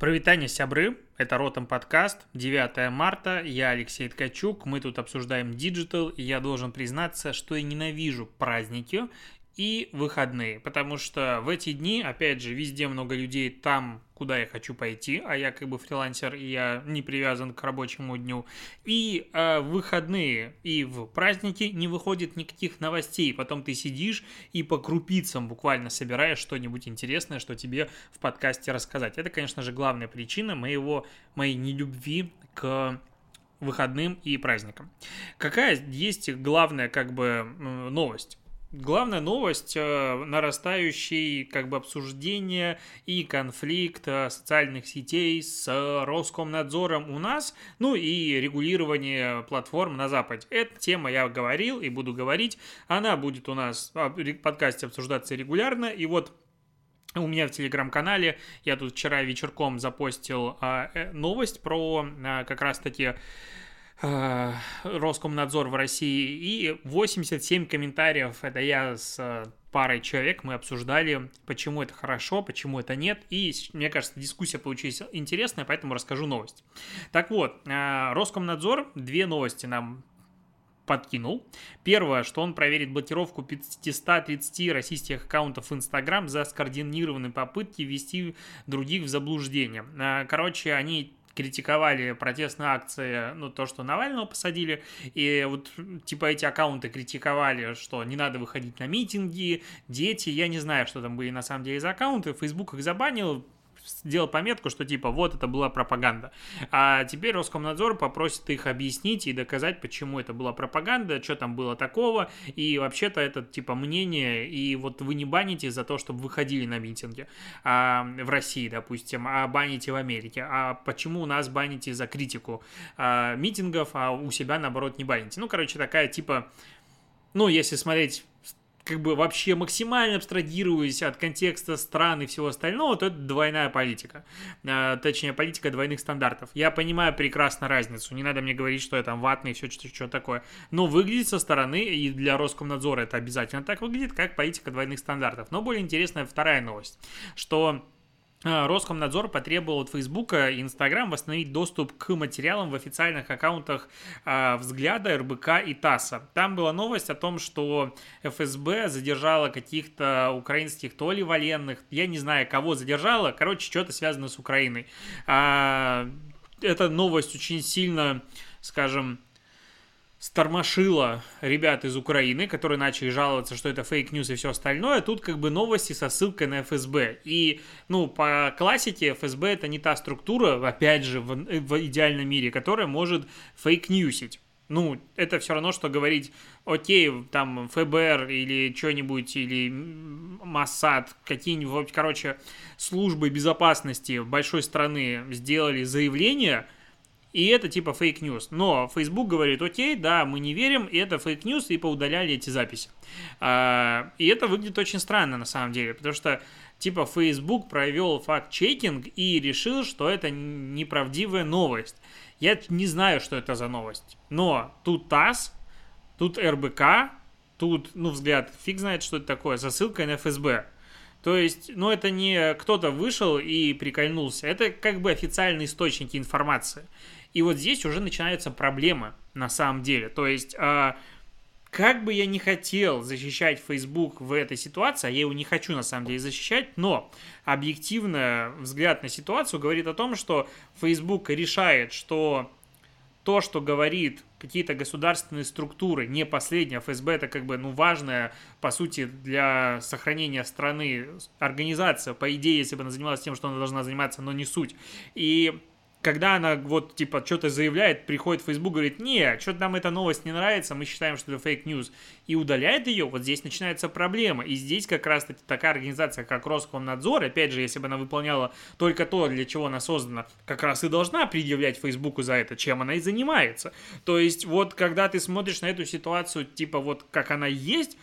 Привитание, сябры, это Ротом подкаст, 9 марта, я Алексей Ткачук, мы тут обсуждаем диджитал, и я должен признаться, что я ненавижу праздники и выходные, потому что в эти дни, опять же, везде много людей там, куда я хочу пойти, а я как бы фрилансер, и я не привязан к рабочему дню, и в выходные и в праздники не выходит никаких новостей, потом ты сидишь и по крупицам буквально собираешь что-нибудь интересное, что тебе в подкасте рассказать. Это, конечно же, главная причина моей нелюбви к выходным и праздникам. Какая есть главная как бы новость? Главная новость – нарастающий как бы обсуждение и конфликт социальных сетей с Роскомнадзором у нас, ну и регулирование платформ на Западе. Эта тема я говорил и буду говорить, она будет у нас в подкасте обсуждаться регулярно, и вот у меня в Телеграм-канале, я тут вчера вечерком запостил новость про как раз-таки Роскомнадзор в России, и 87 комментариев, это я с парой человек, мы обсуждали, почему это хорошо, почему это нет, и, мне кажется, дискуссия получилась интересная, поэтому расскажу новость. Так вот, Роскомнадзор две новости нам подкинул. Первое, что он проверит блокировку 530 российских аккаунтов в Инстаграм за скоординированные попытки ввести других в заблуждение. Короче, они критиковали протестные акции, ну, то, что Навального посадили, и вот, типа, эти аккаунты критиковали, что не надо выходить на митинги, дети, я не знаю, что там были на самом деле за аккаунты, Facebook их забанил, сделал пометку, что, типа, вот это была пропаганда. А теперь Роскомнадзор попросит их объяснить и доказать, почему это была пропаганда, что там было такого, и вообще-то это, типа, мнение, и вот вы не баните за то, чтобы выходили на митинги в России, допустим, а баните в Америке. А почему у нас баните за критику митингов, а у себя, наоборот, не баните? Ну, короче, такая, типа, ну, если смотреть как бы вообще максимально абстрагируясь от контекста стран и всего остального, то это двойная политика. Точнее, политика двойных стандартов. Я понимаю прекрасно разницу. Не надо мне говорить, что я там ватный и все что такое. Но выглядит со стороны, и для Роскомнадзора это обязательно так выглядит, как политика двойных стандартов. Но более интересная вторая новость, что Роскомнадзор потребовал от Фейсбука и Инстаграм восстановить доступ к материалам в официальных аккаунтах «Взгляда», РБК и ТАССа. Там была новость о том, что ФСБ задержала каких-то украинских то ли военных, я не знаю, кого задержала, короче, что-то связано с Украиной. Эта новость очень сильно, скажем, стормошило ребят из Украины, которые начали жаловаться, что это фейк-ньюс и все остальное. Тут как бы новости со ссылкой на ФСБ. И, ну, по классике ФСБ это не та структура, опять же, в идеальном мире, которая может фейк-ньюсить. Ну, это все равно, что говорить, окей, там ФБР или что-нибудь, или Моссад, какие-нибудь, короче, службы безопасности большой страны сделали заявление, и это типа фейк-ньюс. Но Facebook говорит, окей, да, мы не верим, и это фейк-ньюс, и поудаляли эти записи. И это выглядит очень странно на самом деле, потому что типа Facebook провел факт-чекинг и решил, что это неправдивая новость. Я не знаю, что это за новость. Но тут ТАСС, тут РБК, тут, ну, взгляд, фиг знает, что это такое, со ссылкой на ФСБ. То есть, ну, это не кто-то вышел и прикольнулся. Это как бы официальные источники информации. И вот здесь уже начинаются проблемы на самом деле. То есть, как бы я не хотел защищать Facebook в этой ситуации, а я его не хочу на самом деле защищать, но объективно взгляд на ситуацию говорит о том, что Facebook решает, что то, что говорит какие-то государственные структуры, не последняя, ФСБ это как бы, ну, важная, по сути, для сохранения страны организация, по идее, если бы она занималась тем, что она должна заниматься, но не суть. И когда она вот, типа, что-то заявляет, приходит в Facebook, говорит, не, что-то нам эта новость не нравится, мы считаем, что это фейк-ньюс, и удаляет ее, вот здесь начинается проблема. И здесь как раз-таки такая организация, как Роскомнадзор, опять же, если бы она выполняла только то, для чего она создана, как раз и должна предъявлять Фейсбуку за это, чем она и занимается. То есть, вот, когда ты смотришь на эту ситуацию, типа, вот, как она есть,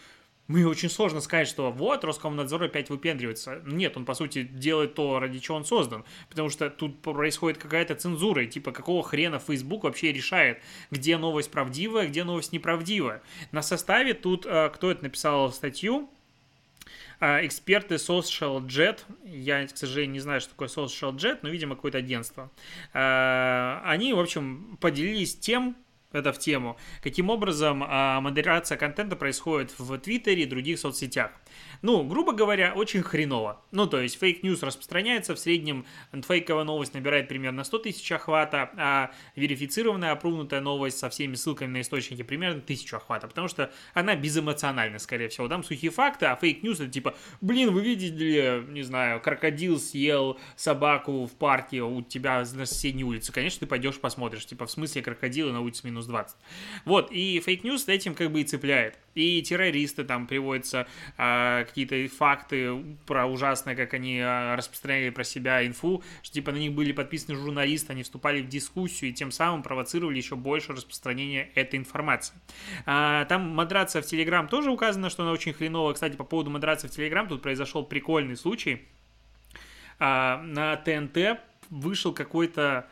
мне очень сложно сказать, что вот Роскомнадзор опять выпендривается. Нет, он, по сути, делает то, ради чего он создан. Потому что тут происходит какая-то цензура. И типа, какого хрена Facebook вообще решает, где новость правдивая, где новость неправдивая. На составе тут, кто это написал статью, эксперты Social Jet, я, к сожалению, не знаю, что такое Social Jet, но, видимо, какое-то агентство, они, в общем, поделились тем, это в тему, каким образом модерация контента происходит в Твиттере и других соцсетях. Ну, грубо говоря, очень хреново. Ну, то есть, фейк-ньюс распространяется, в среднем фейковая новость набирает примерно 100 тысяч охвата, а верифицированная, опрувнутая новость со всеми ссылками на источники примерно 1000 охвата, потому что она безэмоциональна, скорее всего. Там сухие факты, а фейк-ньюс это типа, блин, вы видели, не знаю, крокодил съел собаку в парке у тебя на соседней улице. Конечно, ты пойдешь посмотришь, типа, в смысле крокодила на улице минус 20. Вот, и фейк-ньюс этим как бы и цепляет. И террористы, там приводятся какие-то факты про ужасное, как они распространяли про себя инфу, что типа на них были подписаны журналисты, они вступали в дискуссию и тем самым провоцировали еще больше распространения этой информации. Там модерация в Телеграм тоже указано, что она очень хреновая. Кстати, по поводу модерации в Телеграм тут произошел прикольный случай. На ТНТ вышел какой-то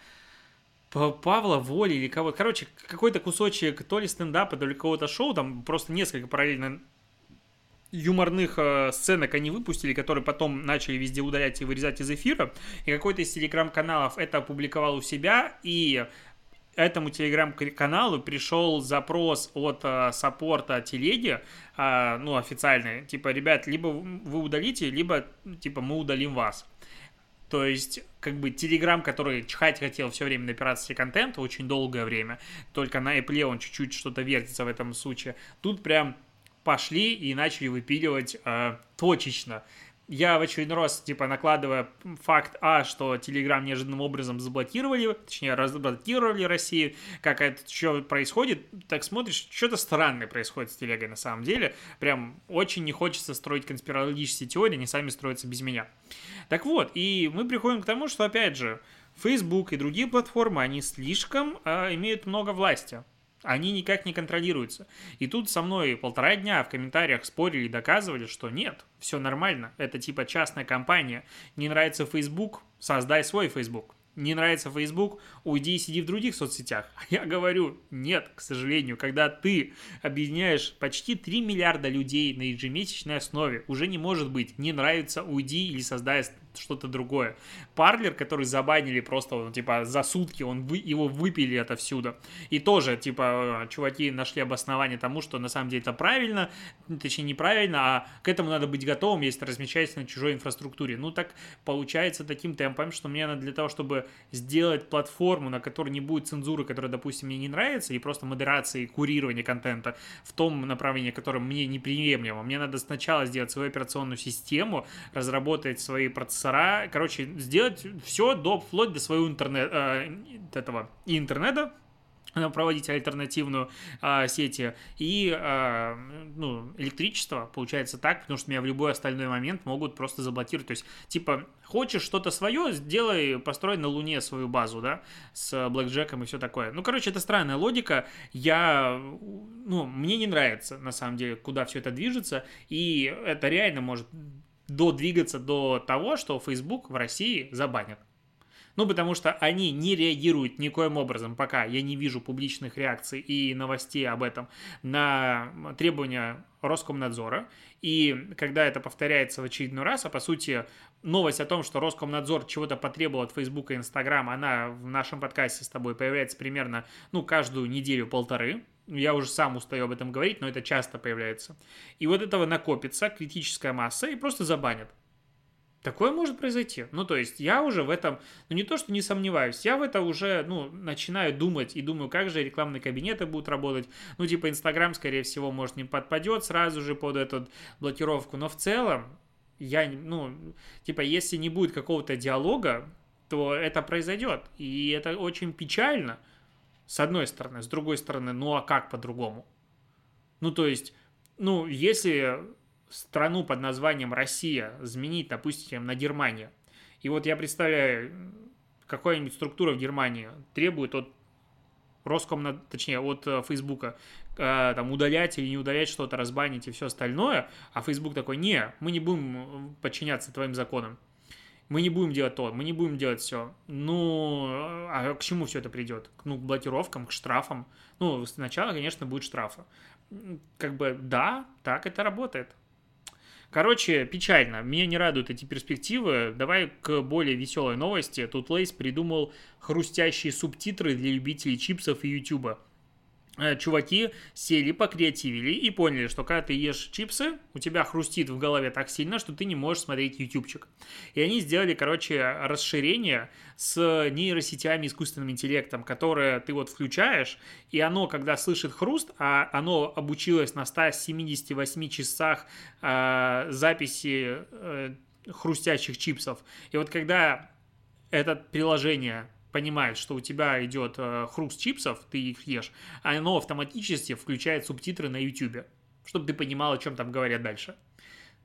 Павла Воли или кого-то. Короче, какой-то кусочек то ли стендапа, то ли какого-то шоу. Там просто несколько параллельно юморных сценок они выпустили, которые потом начали везде удалять и вырезать из эфира. И какой-то из телеграм-каналов это опубликовал у себя. И этому телеграм-каналу пришел запрос от саппорта телеги, ну, официальный. Типа, ребят, либо вы удалите, либо, типа, мы удалим вас. То есть, как бы, Телеграм, который чихать хотел все время на пиратстве контента, очень долгое время, только на Apple он чуть-чуть что-то вертится в этом случае, тут прям пошли и начали выпиливать точечно. Я в очередной раз, типа, накладывая факт, что Телеграм неожиданным образом заблокировали, точнее, разблокировали Россию, как это что происходит, так смотришь, что-то странное происходит с Телегой на самом деле. Прям очень не хочется строить конспирологические теории, они сами строятся без меня. Так вот, и мы приходим к тому, что, опять же, Facebook и другие платформы, они слишком имеют много власти. Они никак не контролируются. И тут со мной 1,5 дня в комментариях спорили и доказывали, что нет, все нормально. Это типа частная компания. Не нравится Facebook, создай свой Facebook. Не нравится Facebook, уйди и сиди в других соцсетях. А я говорю, нет, к сожалению, когда ты объединяешь почти 3 миллиарда людей на ежемесячной основе, уже не может быть, не нравится, уйди или создай что-то другое. Парлер, который забанили просто, типа, за сутки, его выпили отовсюду. И тоже, типа, чуваки нашли обоснование тому, что на самом деле это правильно, точнее, неправильно, а к этому надо быть готовым, если ты размещаешься на чужой инфраструктуре. Ну, так получается таким темпом, что мне надо для того, чтобы сделать платформу, на которой не будет цензуры, которая, допустим, мне не нравится, и просто модерации и курирования контента в том направлении, которое мне неприемлемо. Мне надо сначала сделать свою операционную систему, разработать свои процессы, короче, сделать все вплоть до своего интернета, проводить альтернативную сети и электричество, получается так, потому что меня в любой остальной момент могут просто заблокировать. То есть, типа, хочешь что-то свое, сделай, построй на Луне свою базу, да, с блэкджеком и все такое. Ну, короче, это странная логика. Мне не нравится, на самом деле, куда все это движется, и это реально может додвигаться до того, что Facebook в России забанят. Ну, потому что они не реагируют никоим образом, пока я не вижу публичных реакций и новостей об этом, на требования Роскомнадзора. И когда это повторяется в очередной раз, а по сути новость о том, что Роскомнадзор чего-то потребовал от Facebook и Instagram, она в нашем подкасте с тобой появляется примерно, каждую неделю-полторы. Я уже сам устаю об этом говорить, но это часто появляется. И вот этого накопится критическая масса и просто забанят. Такое может произойти. Ну, то есть, я уже в этом, не то, что не сомневаюсь, я в это уже, начинаю думать и думаю, как же рекламные кабинеты будут работать. Инстаграм, скорее всего, может, не подпадет сразу же под эту блокировку. Но в целом, я, если не будет какого-то диалога, то это произойдет. И это очень печально. С одной стороны, с другой стороны, а как по-другому? Если страну под названием Россия заменить, допустим, на Германию, и вот я представляю, какая-нибудь структура в Германии требует от от Фейсбука, удалять или не удалять что-то, разбанить и все остальное, а Фейсбук такой, не, мы не будем подчиняться твоим законам. Мы не будем делать то, мы не будем делать все. А к чему все это придет? К блокировкам, к штрафам. Сначала, конечно, будет штрафы. Как бы, да, так это работает. Короче, печально. Меня не радуют эти перспективы. Давай к более веселой новости. Тут Lay's придумал хрустящие субтитры для любителей чипсов и Ютуба. Чуваки сели, покреативили и поняли, что когда ты ешь чипсы, у тебя хрустит в голове так сильно, что ты не можешь смотреть ютубчик. И они сделали, короче, расширение с нейросетями, искусственным интеллектом, которое ты вот включаешь, и оно, когда слышит хруст, а оно обучилось на 178 часах записи хрустящих чипсов. И вот когда это приложение понимает, что у тебя идет хруст чипсов, ты их ешь, оно автоматически включает субтитры на YouTube, чтобы ты понимал, о чем там говорят дальше.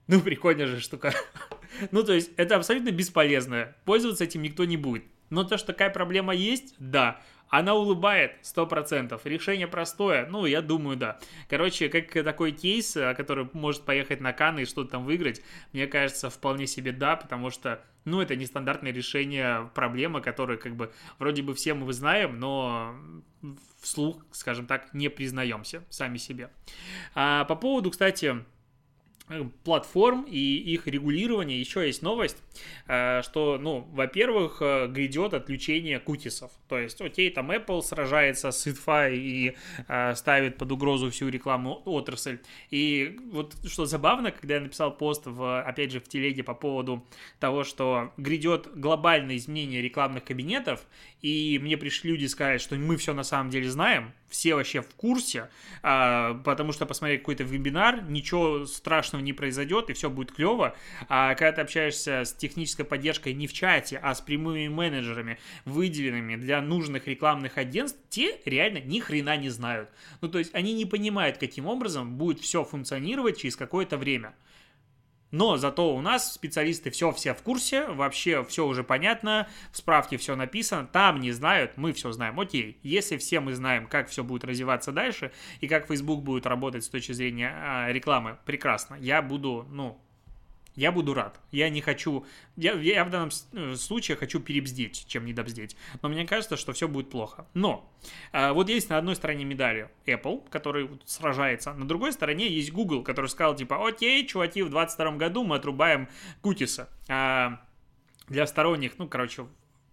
Ну, прикольная же штука. Ну, то есть, это абсолютно бесполезно. Пользоваться этим никто не будет. Но то, что такая проблема есть, да. Она улыбает 100%. Решение простое? Ну, я думаю, да. Короче, как такой кейс, который может поехать на Канны и что-то там выиграть, мне кажется, вполне себе да, потому что, ну, это нестандартное решение проблемы, которую, как бы, вроде бы все мы знаем, но вслух, скажем так, не признаемся сами себе. А по поводу, кстати, платформ и их регулирования еще есть новость, что, ну, во-первых, грядет отключение кукисов. То есть, окей, там Apple сражается с IDFA и ставит под угрозу всю рекламу отрасль. И вот что забавно, когда я написал пост, опять же, в телеге по поводу того, что грядет глобальное изменение рекламных кабинетов, и мне пришли люди сказать, что мы все на самом деле знаем, все вообще в курсе, потому что посмотрели какой-то вебинар, ничего страшного не произойдет, и все будет клево. А когда ты общаешься с технической поддержкой не в чате, а с прямыми менеджерами, выделенными для нужных рекламных агентств, те реально ни хрена не знают. Ну, то есть они не понимают, каким образом будет все функционировать через какое-то время. Но зато у нас специалисты все в курсе, вообще все уже понятно, в справке все написано, там не знают, мы все знаем. Окей, если все мы знаем, как все будет развиваться дальше и как Facebook будет работать с точки зрения рекламы, прекрасно. Я буду рад. Я не хочу... Я в данном случае хочу перебздеть, чем недобздеть. Но мне кажется, что все будет плохо. Но вот есть на одной стороне медали Apple, который сражается. На другой стороне есть Google, который сказал, типа, окей, чуваки, в 22 году мы отрубаем кукисы. А для сторонних,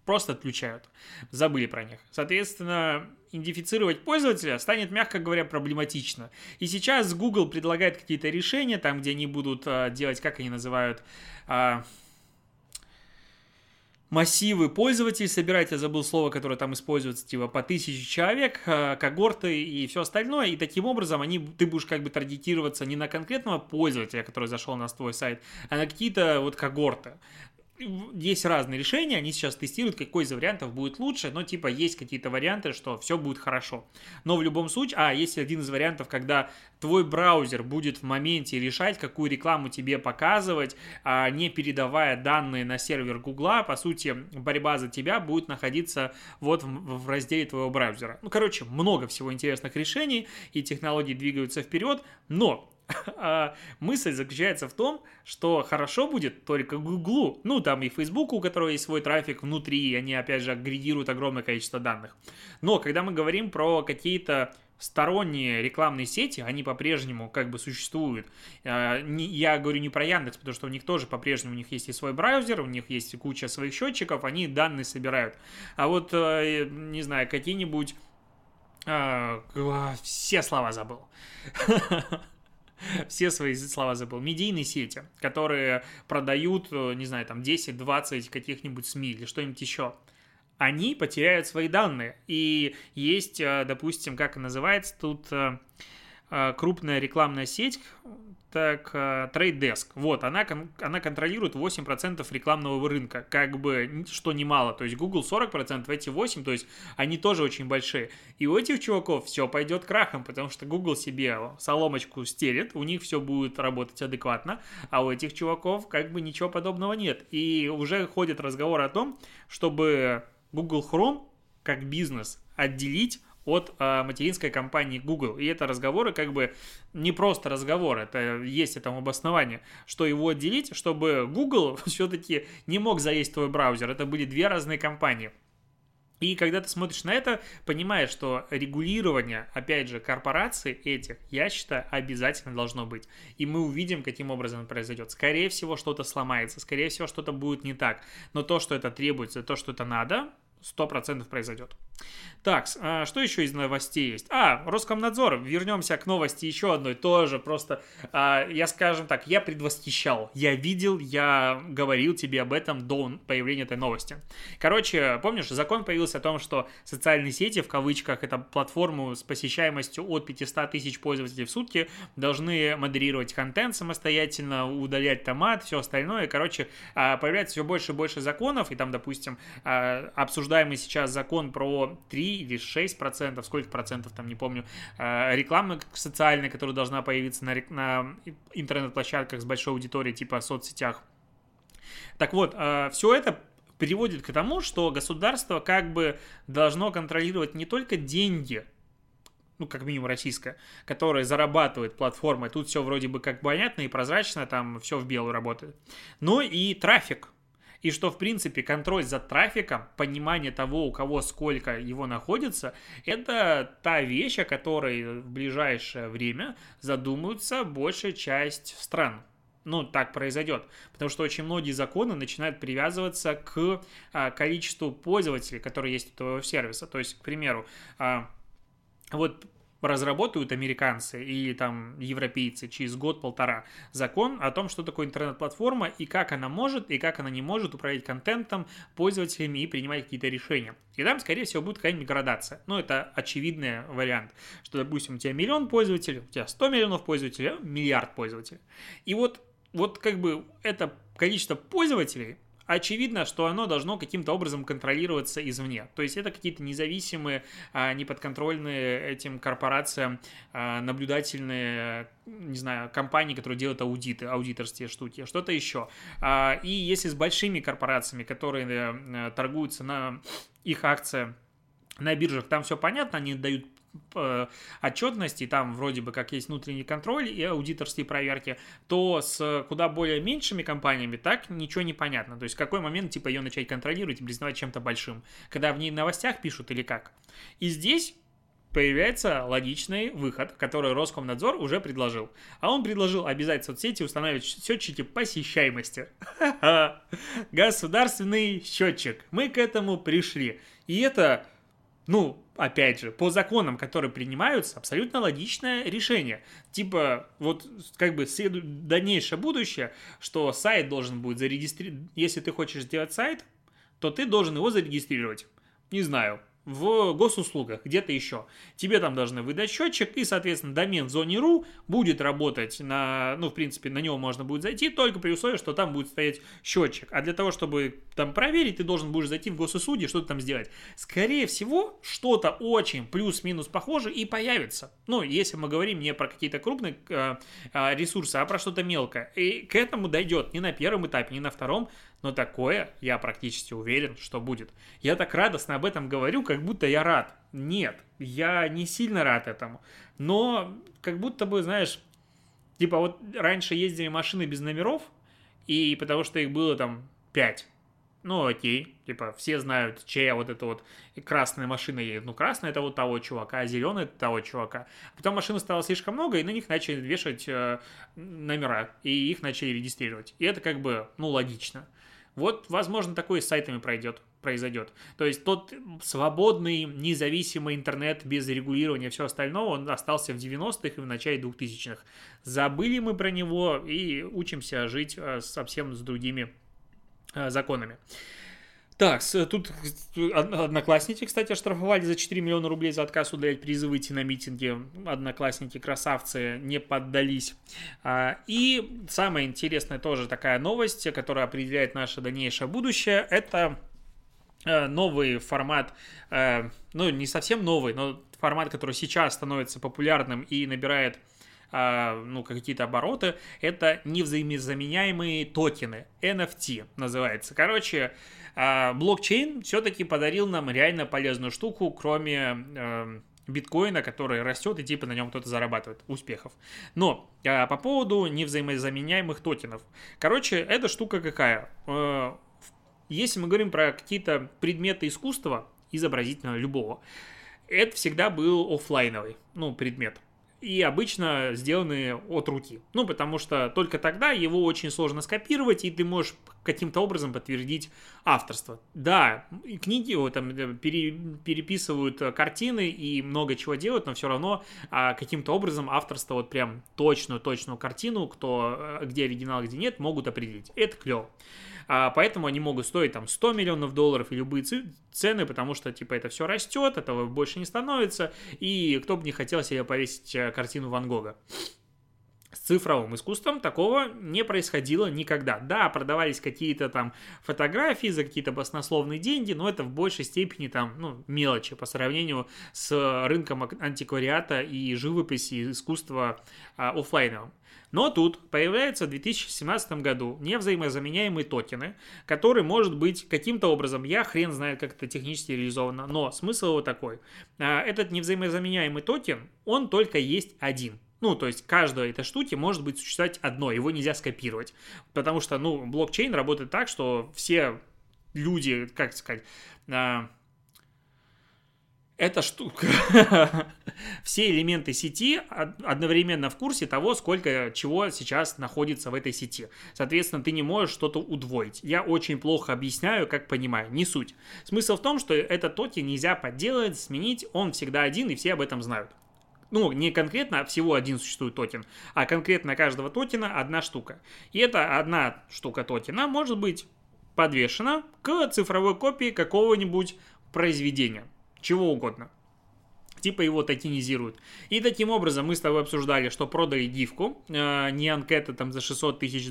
просто отключают. Забыли про них. Соответственно, идентифицировать пользователя станет, мягко говоря, проблематично. И сейчас Google предлагает какие-то решения, там, где они будут делать, как они называют, массивы пользователей собирать, я забыл слово, которое там используется, типа по 1000 человек, когорты и все остальное, и таким образом ты будешь как бы таргетироваться не на конкретного пользователя, который зашел на твой сайт, а на какие-то вот когорты. Есть разные решения, они сейчас тестируют, какой из вариантов будет лучше, но типа есть какие-то варианты, что все будет хорошо. Но в любом случае, есть один из вариантов, когда твой браузер будет в моменте решать, какую рекламу тебе показывать, не передавая данные на сервер Гугла, по сути, борьба за тебя будет находиться вот в разделе твоего браузера. Ну, короче, много всего интересных решений, и технологии двигаются вперед, но... мысль заключается в том, что хорошо будет только Гуглу, ну там и Фейсбуку, у которого есть свой трафик внутри, и они опять же агрегируют огромное количество данных. Но когда мы говорим про какие-то сторонние рекламные сети, они по-прежнему как бы существуют. Я говорю не про Яндекс, потому что у них тоже по-прежнему, у них есть и свой браузер, у них есть куча своих счетчиков, они данные собирают. А вот, не знаю, какие-нибудь... все слова забыл. Все свои слова забыл. Медийные сети, которые продают, не знаю, там 10-20 каких-нибудь СМИ или что-нибудь еще, они потеряют свои данные. И есть, допустим, как называется тут крупная рекламная сеть, так, Trade Desk. Вот, она контролирует 8% рекламного рынка, как бы, что немало. То есть Google 40%, эти 8%, то есть они тоже очень большие. И у этих чуваков все пойдет крахом, потому что Google себе соломочку стелит, у них все будет работать адекватно, а у этих чуваков как бы ничего подобного нет. И уже ходит разговор о том, чтобы Google Chrome как бизнес отделить от материнской компании Google. И это разговоры, как бы, не просто разговор, это есть этому обоснование, что его отделить, чтобы Google все-таки не мог заесть твой браузер. Это были две разные компании. И когда ты смотришь на это, понимаешь, что регулирование, опять же, корпораций этих, я считаю, обязательно должно быть. И мы увидим, каким образом это произойдет. Скорее всего, что-то сломается, скорее всего, что-то будет не так. Но то, что это требуется, то, что это надо, 100% произойдет. Так, что еще из новостей есть? Роскомнадзор. Вернемся к новости еще одной. Тоже просто, я предвосхищал. Я видел, я говорил тебе об этом до появления этой новости. Короче, помнишь, закон появился о том, что социальные сети, в кавычках, это платформу с посещаемостью от 500 тысяч пользователей в сутки, должны модерировать контент самостоятельно, удалять томат, все остальное. Короче, появляется все больше и больше законов. И там, допустим, обсуждаемый сейчас закон про 3 или 6%, сколько процентов, там не помню, рекламы социальной, которая должна появиться на интернет-площадках с большой аудиторией, типа соцсетях. Так вот, все это приводит к тому, что государство как бы должно контролировать не только деньги, ну, как минимум российская, которая зарабатывает платформой, тут все вроде бы как понятно и прозрачно, там все в белую работает, но и трафик. И что, в принципе, контроль за трафиком, понимание того, у кого сколько его находится, это та вещь, о которой в ближайшее время задумаются большая часть стран. Ну, так произойдет. Потому что очень многие законы начинают привязываться к количеству пользователей, которые есть у твоего сервиса. То есть, к примеру, разработают американцы или там европейцы через год-полтора закон о том, что такое интернет-платформа и как она может, и как она не может управлять контентом, пользователями и принимать какие-то решения. И там, скорее всего, будет какая-нибудь градация. Ну, это очевидный вариант, что, допустим, у тебя миллион пользователей, у тебя 100 миллионов пользователей, миллиард пользователей. И вот как бы это количество пользователей, очевидно, что оно должно каким-то образом контролироваться извне. То есть это какие-то независимые, неподконтрольные этим корпорациям, наблюдательные, не знаю, компании, которые делают аудиты, аудиторские штуки, что-то еще. И если с большими корпорациями, которые торгуются на их акции на биржах, там все понятно, они дают отчетности, там вроде бы как есть внутренний контроль и аудиторские проверки, то с куда более меньшими компаниями так ничего не понятно. То есть в какой момент типа ее начать контролировать и признавать чем-то большим, когда в ней в новостях пишут или как. И здесь появляется логичный выход, который Роскомнадзор уже предложил. А он предложил обязать соцсети устанавливать счетчики посещаемости. Государственный счетчик. Мы к этому пришли. И это... опять же, по законам, которые принимаются, абсолютно логичное решение. Типа, дальнейшее будущее, что сайт должен будет зарегистрировать. Если ты хочешь сделать сайт, то ты должен его зарегистрировать. Не знаю, в госуслугах, где-то еще. Тебе там должны выдать счетчик, и, соответственно, домен в зоне .ру будет работать на него можно будет зайти, только при условии, что там будет стоять счетчик. А для того, чтобы там проверить, ты должен будешь зайти в госуслуги, что-то там сделать. Скорее всего, что-то очень плюс-минус похоже и появится. Если мы говорим не про какие-то крупные ресурсы, а про что-то мелкое. И к этому дойдет не на первом этапе, не на втором. Но такое, я практически уверен, что будет. Я так радостно об этом говорю, как будто я рад. Нет, я не сильно рад этому. Но как будто бы, знаешь, типа раньше ездили машины без номеров, и потому что их было там 5. Окей, все знают, чья красная машина едет. Красная — это того чувака, а зеленая — это того чувака. Потом машин стало слишком много, и на них начали вешать номера, и их начали регистрировать. И это логично. Возможно, такое с сайтами произойдет. То есть тот свободный, независимый интернет без регулирования и всего остального, он остался в 90-х и в начале 2000-х. Забыли мы про него и учимся жить совсем с другими законами. Так, тут Одноклассники, кстати, оштрафовали за 4 миллиона рублей за отказ удалять призывы идти на митинги. Одноклассники, красавцы, не поддались. И самая интересная тоже такая новость, которая определяет наше дальнейшее будущее, это новый формат, не совсем новый, но формат, который сейчас становится популярным и набирает какие-то обороты, это невзаимозаменяемые токены, NFT называется. Короче, блокчейн все-таки подарил нам реально полезную штуку, кроме биткоина, который растет и на нем кто-то зарабатывает. Успехов. Но по поводу невзаимозаменяемых токенов. Короче, эта штука какая? Если мы говорим про какие-то предметы искусства, изобразительного любого. Это всегда был офлайновый, предмет. И обычно сделаны от руки. Потому что только тогда его очень сложно скопировать, и ты можешь каким-то образом подтвердить авторство. Да, книги переписывают картины и много чего делают, но все равно каким-то образом авторство, прям точную-точную картину, где оригинал, где нет, могут определить. Это клево. Поэтому они могут стоить $100 миллионов и любые цены, потому что, это все растет, этого больше не становится, и кто бы не хотел себе повесить картину Ван Гога. С цифровым искусством такого не происходило никогда. Да, продавались какие-то фотографии за какие-то баснословные деньги, но это в большей степени мелочи по сравнению с рынком антиквариата и живописи, и искусства офлайновым. Но тут появляются в 2017 году невзаимозаменяемые токены, которые, может быть, каким-то образом, я хрен знает, как это технически реализовано, но смысл его такой. Этот невзаимозаменяемый токен, он только есть один. Каждой этой штуки может быть существовать одно, его нельзя скопировать. Потому что, блокчейн работает так, что все люди, как сказать... Эта штука. Все элементы сети одновременно в курсе того, сколько чего сейчас находится в этой сети. Соответственно, ты не можешь что-то удвоить. Я очень плохо объясняю, как понимаю. Не суть. Смысл в том, что этот токен нельзя подделать, сменить. Он всегда один, и все об этом знают. Не конкретно, а всего один существует токен, а конкретно каждого токена одна штука. И эта одна штука токена может быть подвешена к цифровой копии какого-нибудь произведения. Чего угодно. Его токенизируют. И таким образом мы с тобой обсуждали, что продали гифку, неанкета за $600 тысяч.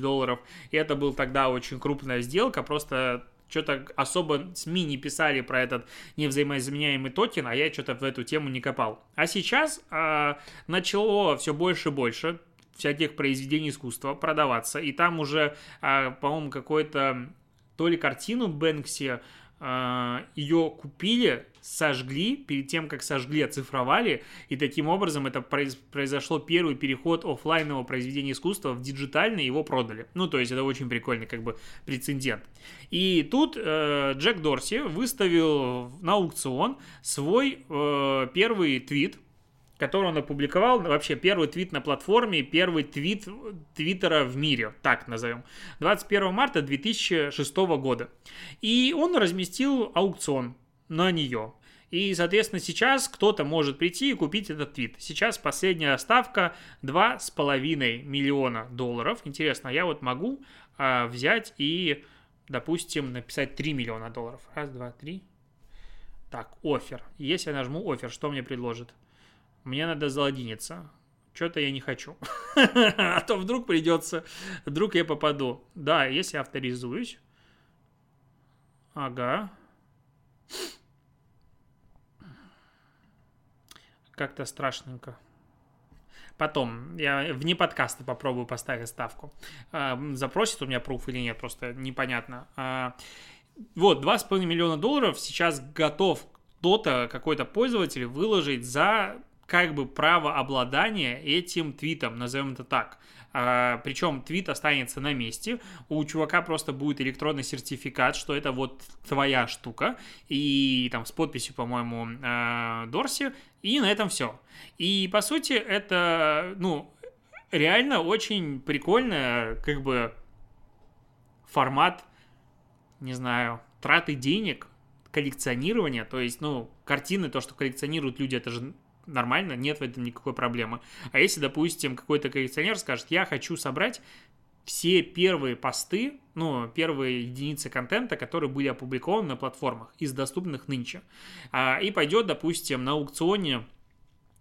И это была тогда очень крупная сделка. Просто что-то особо СМИ не писали про этот невзаимозаменяемый токен, а я что-то в эту тему не копал. А сейчас начало все больше и больше всяких произведений искусства продаваться. И там уже, по-моему, какую-то то ли картину Бэнкси, ее купили, сожгли, перед тем, как сожгли, оцифровали, и таким образом это произошло первый переход офлайнового произведения искусства в диджитальное, его продали. Это очень прикольный прецедент. И тут Джек Дорси выставил на аукцион свой первый твит, который он опубликовал, вообще первый твит на платформе, первый твит Твиттера в мире, так назовем, 21 марта 2006 года. И он разместил аукцион на нее. И, соответственно, сейчас кто-то может прийти и купить этот твит. Сейчас последняя ставка $2,5 миллиона. Интересно, я могу взять и, допустим, написать $3 миллиона. Раз, два, три. Так, оффер. Если я нажму оффер, что мне предложит? Мне надо залогиниться. Что-то я не хочу. А то вдруг придется. Вдруг я попаду. Да, если авторизуюсь. Ага. Как-то страшненько. Потом я вне подкаста попробую поставить ставку. Запросит у меня пруф или нет, просто непонятно. $2,5 миллиона сейчас готов какой-то пользователь выложить за... право обладания этим твитом, назовем это так. Причем твит останется на месте, у чувака просто будет электронный сертификат, что это твоя штука, и с подписью, по-моему, Дорси, и на этом все. И, по сути, это, реально очень прикольный, формат, не знаю, траты денег, коллекционирования, то есть, картины, то, что коллекционируют люди, это же... Нормально, нет в этом никакой проблемы. А если, допустим, какой-то коллекционер скажет, я хочу собрать все первые посты, первые единицы контента, которые были опубликованы на платформах из доступных нынче, и пойдет, допустим, на аукционе,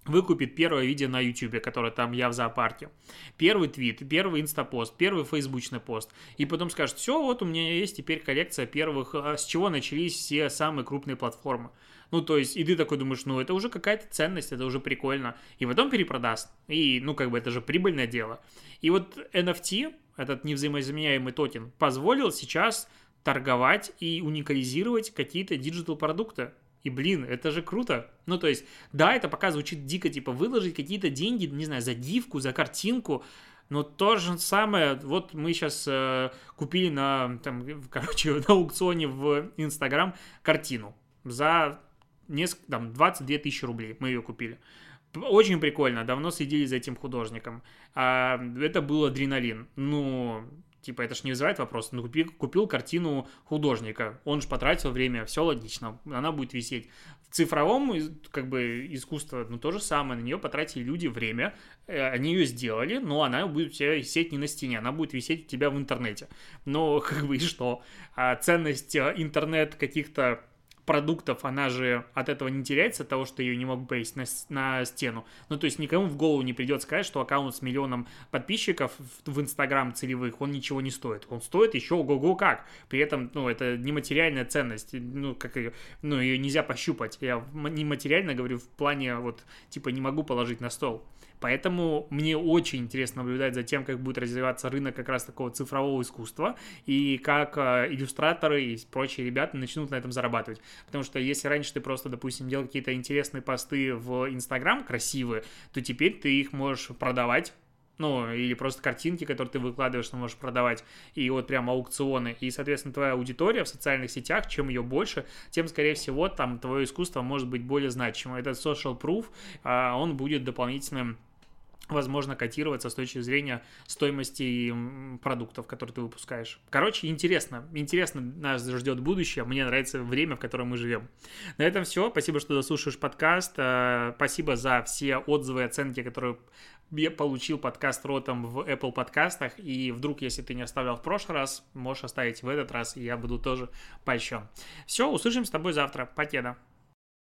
выкупит первое видео на YouTube, которое там я в зоопарке, первый твит, первый инстапост, первый фейсбучный пост, и потом скажет, все, у меня есть теперь коллекция первых, с чего начались все самые крупные платформы. И ты такой думаешь, это уже какая-то ценность, это уже прикольно, и потом перепродаст, и, это же прибыльное дело. И NFT, этот невзаимозаменяемый токен, позволил сейчас торговать и уникализировать какие-то диджитал-продукты. И, это же круто. Да, это пока звучит дико, выложить какие-то деньги, не знаю, за гифку, за картинку, но то же самое, мы сейчас купили на аукционе в Инстаграм картину за там 22 тысячи рублей мы ее купили. Очень прикольно, давно следили за этим художником. Это был адреналин. Ну, типа, это ж не вызывает вопрос. Ну, купил картину художника, он же потратил время, все логично, она будет висеть. В цифровом, как бы, искусство, ну, то же самое, на нее потратили люди время, они ее сделали, но она будет у тебя висеть не на стене, она будет висеть у тебя в интернете. Но, как бы, и что? Ценность интернет каких-то продуктов, она же от этого не теряется, от того, что ее не могут повесить на стену. Ну, то есть никому в голову не придет сказать, что аккаунт с 1 миллионом подписчиков в Инстаграм целевых, он ничего не стоит. Он стоит еще ого-го как. При этом, ну, это нематериальная ценность. Ну, как ее, ну, ее нельзя пощупать. Я нематериально говорю в плане, вот, типа, не могу положить на стол. Поэтому мне очень интересно наблюдать за тем, как будет развиваться рынок как раз такого цифрового искусства и как иллюстраторы и прочие ребята начнут на этом зарабатывать. Потому что если раньше ты просто, допустим, делал какие-то интересные посты в Инстаграм, красивые, то теперь ты их можешь продавать. Ну, или просто картинки, которые ты выкладываешь, ты можешь продавать, и вот прям аукционы. И, соответственно, твоя аудитория в социальных сетях, чем ее больше, тем, скорее всего, там твое искусство может быть более значимым. Этот social proof, он будет дополнительным, возможно, котироваться с точки зрения стоимости продуктов, которые ты выпускаешь. Короче, интересно нас ждет будущее. Мне нравится время, в котором мы живем. На этом все. Спасибо, что дослушаешь подкаст. Спасибо за все отзывы и оценки, которые я получил подкаст ротом в Apple подкастах. И вдруг, если ты не оставлял в прошлый раз, можешь оставить в этот раз, и я буду тоже польщен. Все, услышим с тобой завтра. Покеда.